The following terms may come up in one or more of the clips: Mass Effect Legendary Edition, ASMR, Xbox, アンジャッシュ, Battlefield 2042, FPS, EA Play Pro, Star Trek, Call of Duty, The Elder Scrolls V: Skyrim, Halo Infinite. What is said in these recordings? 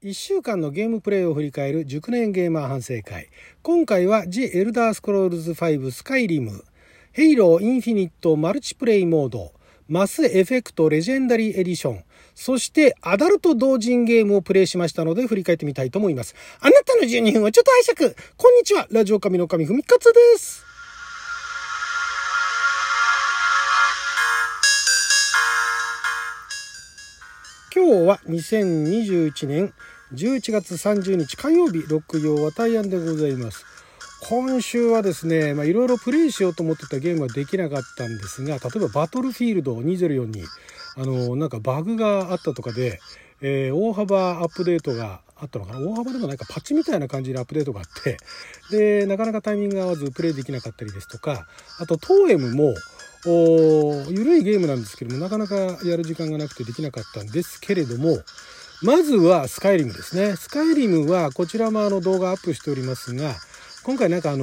1週間のゲームプレイを振り返る熟年ゲーマー反省会。今回は The Elder Scrolls V スカイリム、Halo Infinite マルチプレイモード、Mass Effect Legendary Edition、そしてアダルト同人ゲームをプレイしましたので振り返ってみたいと思います。あなたの12分をちょっと拝借。こんにちは、ラジオ神の神ふみかつです。今日は2021年11月30日火曜日、六曜は大安でございます。今週はですね、いろいろプレイしようと思ってたゲームはできなかったんですが、例えばバトルフィールド2042になんかバグがあったとかで、大幅アップデートがあったのかな、大幅でもないか、パッチみたいな感じでアップデートがあって、でなかなかタイミングが合わずプレイできなかったりですとか、あとトーエムもゆるいゲームなんですけども、なかなかやる時間がなくてできなかったんですけれども、まずはスカイリムですね。スカイリムはこちらも動画アップしておりますが、今回なんかス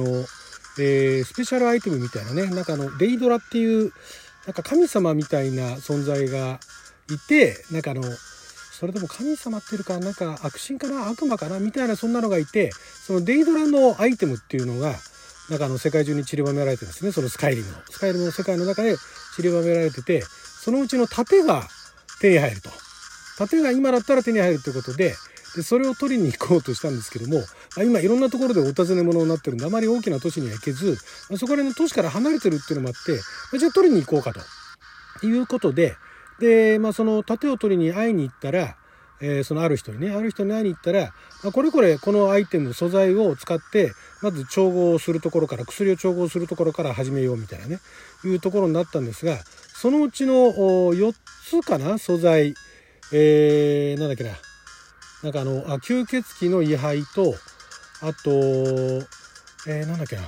ペシャルアイテムみたいなね、なんかレイドラっていうなんか神様みたいな存在がいて、なんかそれでも神様っていうか、なんか悪神かな、悪魔かなみたいな、そんなのがいて、そのレイドラのアイテムっていうのがなんか世界中に散りばめられてるんですね。そのスカイリムの世界の中で散りばめられてて、そのうちの盾が手に入ると。盾が今だったら手に入るということで、それを取りに行こうとしたんですけども、今いろんなところでお尋ね物になってるんで、あまり大きな都市には行けず、そこら辺の都市から離れてるっていうのもあって、じゃあ取りに行こうかということで、で、その盾を取りに会いに行ったら、そのある人に会いに行ったら、これこのアイテム素材を使って、まず調合するところから、薬を調合するところから始めようみたいなね、いうところになったんですが、そのうちの4つかな、素材、なんだっけな、なんか吸血鬼の位牌と、あと、なんだっけな、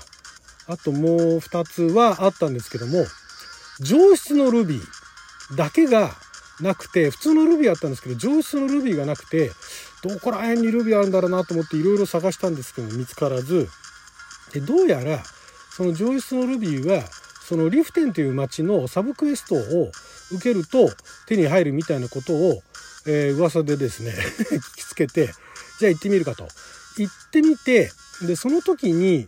あともう2つはあったんですけども、上質のルビーだけがなくて、普通のルビーあったんですけど、上質のルビーがなくて、どこら辺にルビーあるんだろうなと思っていろいろ探したんですけど見つからず、でどうやらその上質のルビーはそのリフテンという町のサブクエストを受けると手に入るみたいなことを、噂でですね聞きつけて、じゃあ行ってみるかと行ってみて、でその時に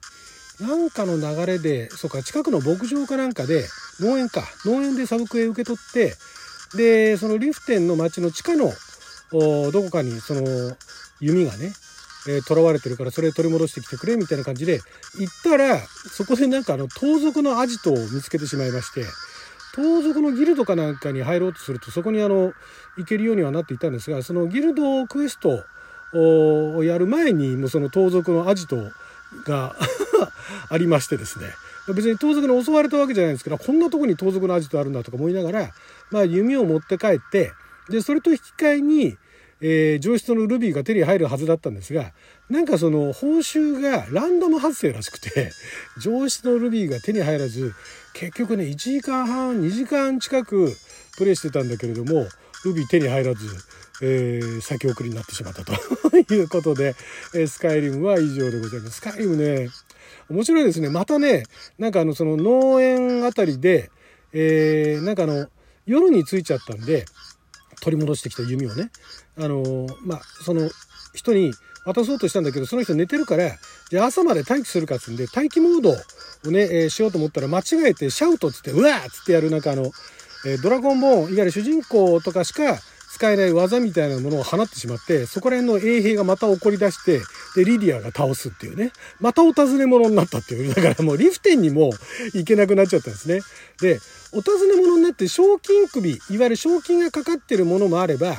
なんかの流れで、そうか、近くの牧場かなんかで、農園でサブクエ受け取って、でそのリフテンの町の地下のどこかにその弓がね、囚われてるから、それ取り戻してきてくれみたいな感じで行ったら、そこでなんか盗賊のアジトを見つけてしまいまして、盗賊のギルドかなんかに入ろうとすると、そこに行けるようにはなっていたんですが、そのギルドクエストをやる前にもうその盗賊のアジトがありましてですね、別に盗賊に襲われたわけじゃないんですけど、こんなとこに盗賊のアジトあるんだとか思いながら、弓を持って帰って、でそれと引き換えに、上質のルビーが手に入るはずだったんですが、なんかその報酬がランダム発生らしくて、上質のルビーが手に入らず、結局ね1時間半2時間近くプレイしてたんだけれども、ルビー手に入らず、先送りになってしまったということで、スカイリムは以上でございます。スカイリムね、面白いですね。またね、なんかその農園あたりで、なんか夜に着いちゃったんで、取り戻してきた弓をね、その人に渡そうとしたんだけど、その人寝てるから、じゃあ朝まで待機するかっつうんで、待機モードをね、しようと思ったら、間違えてシャウトっつって、うわーっつってやる、なんかドラゴンボーン、いわゆる主人公とかしか使えない技みたいなものを放ってしまって、そこら辺の衛兵がまた怒り出して、でリディアが倒すっていうね、またお尋ね者になったっていう、だからもうリフテンにも行けなくなっちゃったんですね。でお尋ね者になって、賞金首、いわゆる賞金がかかってるものもあれば、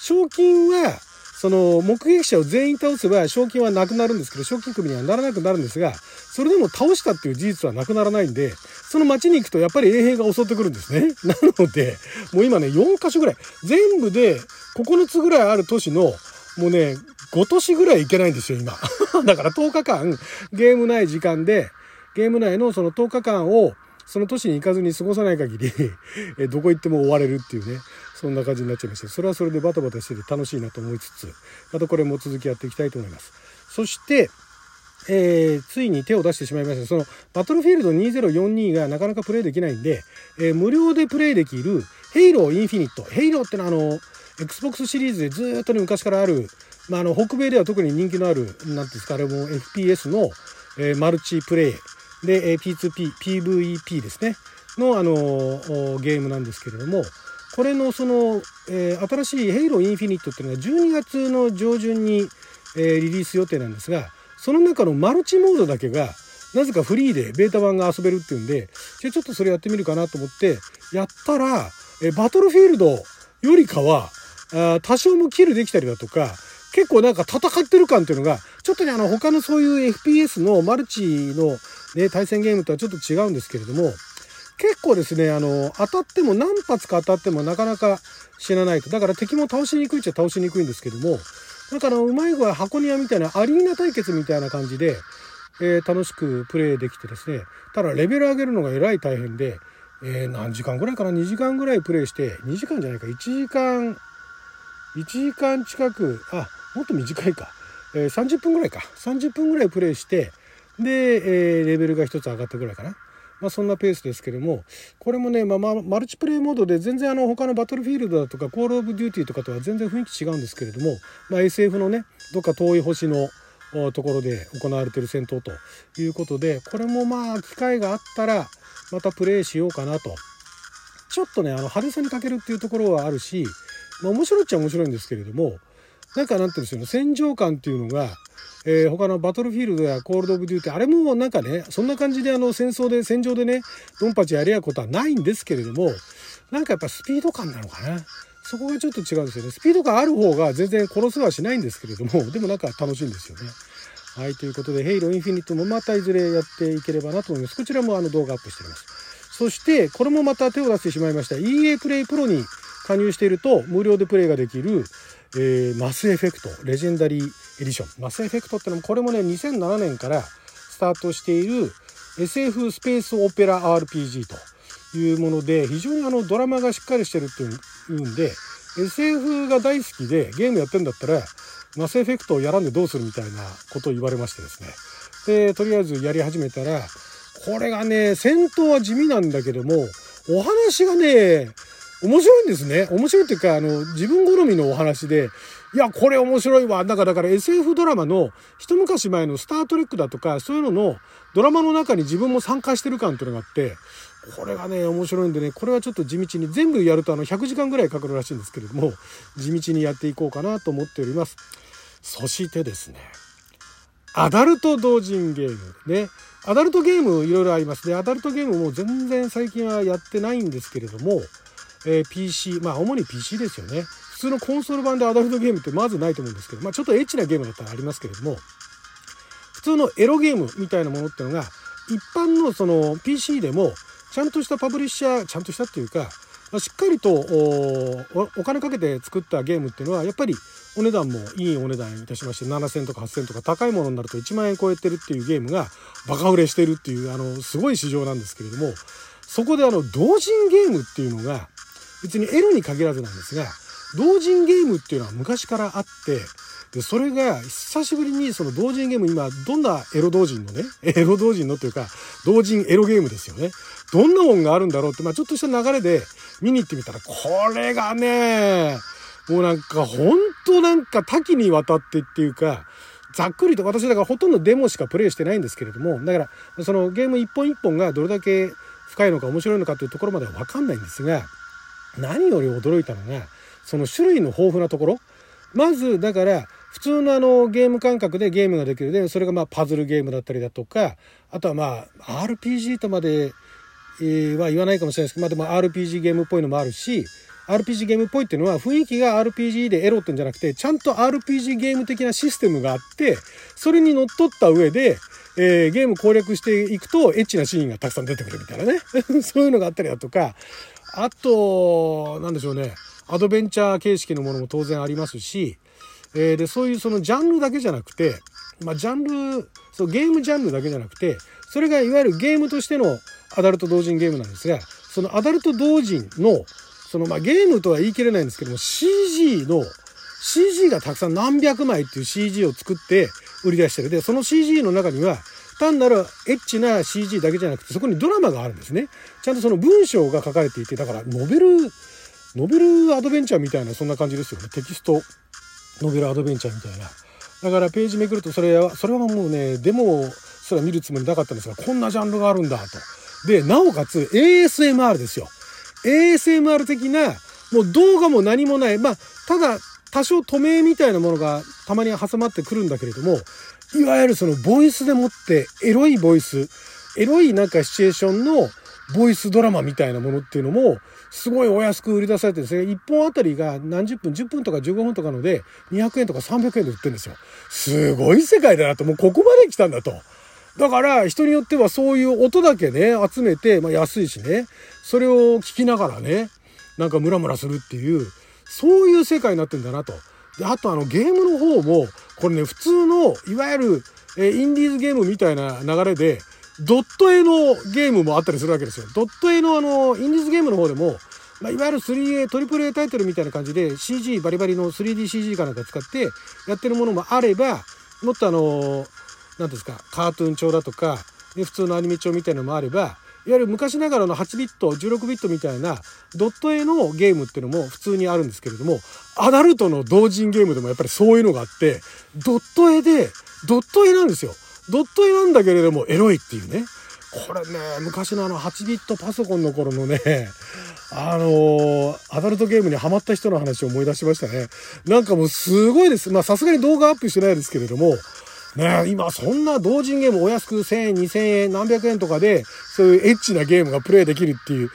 賞金はその目撃者を全員倒せば賞金はなくなるんですけど、賞金首にはならなくなるんですが、それでも倒したっていう事実はなくならないんで、その町に行くとやっぱり衛兵が襲ってくるんですね。なのでもう今ね、4カ所ぐらい、全部で9つぐらいある都市のもうね5都市ぐらい行けないんですよ今だから10日間ゲーム内時間で、ゲーム内のその10日間をその都市に行かずに過ごさない限りどこ行っても追われるっていうね、そんな感じになっちゃいました。それはそれでバタバタしてて楽しいなと思いつつ、またこれも続きやっていきたいと思います。そして、ついに手を出してしまいました。そのバトルフィールド2042がなかなかプレイできないんで、無料でプレイできる Halo Infinite。Halo ってのはXbox シリーズでずっとね昔からあるまあ、北米では特に人気のあるなんですかあれも FPS の、マルチプレイで P2P、PVP ですねの、ゲームなんですけれども、これのその、新しい Halo Infinite っていうのが12月の上旬に、リリース予定なんですが、その中のマルチモードだけがなぜかフリーでベータ版が遊べるっていうんで、ちょっとそれやってみるかなと思ってやったら、バトルフィールドよりかは多少もキルできたりだとか、結構なんか戦ってる感っていうのがちょっとね、他のそういう FPS のマルチの、ね、対戦ゲームとはちょっと違うんですけれども、結構ですね、当たっても何発か当たってもなかなか死なないと。だから敵も倒しにくいっちゃ倒しにくいんですけども、なんかうまい具合箱庭みたいなアリーナ対決みたいな感じで、楽しくプレイできてですね、ただレベル上げるのがえらい大変で、何時間ぐらいかな、2時間ぐらいプレイして、2時間じゃないか、1時間近く、あ、もっと短いか、30分ぐらいプレイして、で、レベルが一つ上がったぐらいかな。まあ、そんなペースですけれども、これもね、マルチプレイモードで全然他のバトルフィールドだとかコールオブデューティーとかとは全然雰囲気違うんですけれども、まあ、SF のね、どっか遠い星のところで行われている戦闘ということで、これもまあ機会があったらまたプレイしようかなと。ちょっとね、派手さに欠けるっていうところはあるし、まあ、面白いっちゃ面白いんですけれども、なんかなんていうんですよね、戦場感っていうのが、他のバトルフィールドやコールドオブデューティー、あれもなんかね、そんな感じで戦場でね、ドンパチやり合うことはないんですけれども、なんかやっぱスピード感なのかな。そこがちょっと違うんですよね。スピード感ある方が全然殺すはしないんですけれども、でもなんか楽しいんですよね。はい、ということで、Halo Infinite もまたいずれやっていければなと思います。こちらも動画アップしております。そして、これもまた手を出してしまいました。EA プレイプロに加入していると、無料でプレイができる、マスエフェクトレジェンダリーエディション。マスエフェクトってのも、これもね、2007年からスタートしている SF スペースオペラ RPG というもので、非常にドラマがしっかりしてるっていうんで、 SF が大好きでゲームやってるんだったらマスエフェクトをやらんでどうするみたいなことを言われましてですね、でとりあえずやり始めたら、これがね、戦闘は地味なんだけども、お話がね面白いんですね。面白いというか、自分好みのお話で、いや、これ面白いわ。だから SF ドラマの一昔前のスタートレックだとか、そういうののドラマの中に自分も参加してる感というのがあって、これがね、面白いんでね、これはちょっと地道に、全部やると100時間ぐらいかかるらしいんですけれども、地道にやっていこうかなと思っております。そしてですね、アダルト同人ゲームね。アダルトゲームいろいろありますね。アダルトゲームも全然最近はやってないんですけれども、PC、まあ主に PC ですよね。普通のコンソール版でアダルトゲームってまずないと思うんですけど、まあちょっとエッチなゲームだったらありますけれども、普通のエロゲームみたいなものってのが、一般のその PC でもちゃんとしたパブリッシャー、ちゃんとしたっていうか、しっかりと お金かけて作ったゲームっていうのは、やっぱりお値段もいいお値段いたしまして、7000とか8000とか高いものになると1万円超えてるっていうゲームがバカ売れしてるっていう、すごい市場なんですけれども、そこで同人ゲームっていうのが、別にエロに限らずなんですが、同人ゲームっていうのは昔からあって、でそれが久しぶりにその同人ゲーム、今どんなエロ同人のというか、同人エロゲームですよね。どんなもんがあるんだろうって、まあちょっとした流れで見に行ってみたら、これがね、もうなんか本当なんか多岐にわたってっていうか、ざっくりと、私だからほとんどデモしかプレイしてないんですけれども、だからそのゲーム一本一本がどれだけ深いのか面白いのかというところまでは分かんないんですが、何より驚いたのがその種類の豊富なところ。まずだから普通のゲーム感覚でゲームができる。でそれがまあパズルゲームだったりだとか、あとはまあ RPG とまでは言わないかもしれないですけど、まあでも RPG ゲームっぽいのもあるし、 RPG ゲームっぽいっていうのは雰囲気が RPG でエロってんじゃなくて、ちゃんと RPG ゲーム的なシステムがあって、それにのっとった上でゲーム攻略していくとエッチなシーンがたくさん出てくるみたいなねそういうのがあったりだとか、あと何でしょうね、アドベンチャー形式のものも当然ありますし、でそういうそのジャンルだけじゃなくて、まあ、ジャンル、そうゲームジャンルだけじゃなくて、それがいわゆるゲームとしてのアダルト同人ゲームなんですが、そのアダルト同人のその、まあ、ゲームとは言い切れないんですけども、 CG がたくさん何百枚っていう CG を作って売り出してる。でその CG の中には単なるエッチな CG だけじゃなくて、そこにドラマがあるんですね。ちゃんとその文章が書かれていて、だからノベルアドベンチャーみたいな、そんな感じですよね。テキストノベルアドベンチャーみたいな。だからページめくるとそれはもうね、デモをすら見るつもりなかったんですが、こんなジャンルがあるんだと。でなおかつ ASMR ですよ。 ASMR 的な、もう動画も何もない、まあただ多少止めみたいなものがたまに挟まってくるんだけれども、いわゆるそのボイスでもってエロいボイス、エロいなんかシチュエーションのボイスドラマみたいなものっていうのもすごいお安く売り出されてるんですね。1本あたりが何十分、10分とか15分とかので200円とか300円で売ってるんですよ。すごい世界だなと、もうここまで来たんだと。だから人によってはそういう音だけね集めて、まあ安いしね、それを聞きながらね、なんかムラムラするっていう、そういう世界になってんだなと。であとゲームの方もこれね、普通のいわゆるインディーズゲームみたいな流れでドット絵のゲームもあったりするわけですよ。ドット絵のインディーズゲームの方でも、まあ、いわゆる 3A、AAA タイトルみたいな感じで CG バリバリの 3DCG かなんか使ってやってるものもあれば、もっとなんですか、カートゥーン調だとか、で普通のアニメ調みたいなのもあれば、いわゆる昔ながらの8ビット、16ビットみたいなドット絵のゲームっていうのも普通にあるんですけれども、アダルトの同人ゲームでもやっぱりそういうのがあって、ドット絵なんですよ。ドット絵なんだけれどもエロいっていうね。これね、昔の8ビットパソコンの頃のね、アダルトゲームにハマった人の話を思い出しましたね。なんかもうすごいです。まあさすがに動画アップしてないですけれども、ね、今そんな同人ゲームお安く1000円、2000円、何百円とかでそういうエッチなゲームがプレイできるっていう、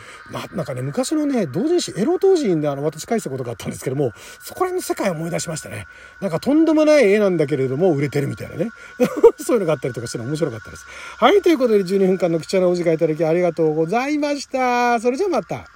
なんかね、昔のね、同人誌、エロ同人で私書いたことがあったんですけども、そこら辺の世界を思い出しましたね。なんかとんでもない絵なんだけれども売れてるみたいなねそういうのがあったりとかして面白かったです。はい、ということで12分間の貴重なお時間いただきありがとうございました。それじゃあまた。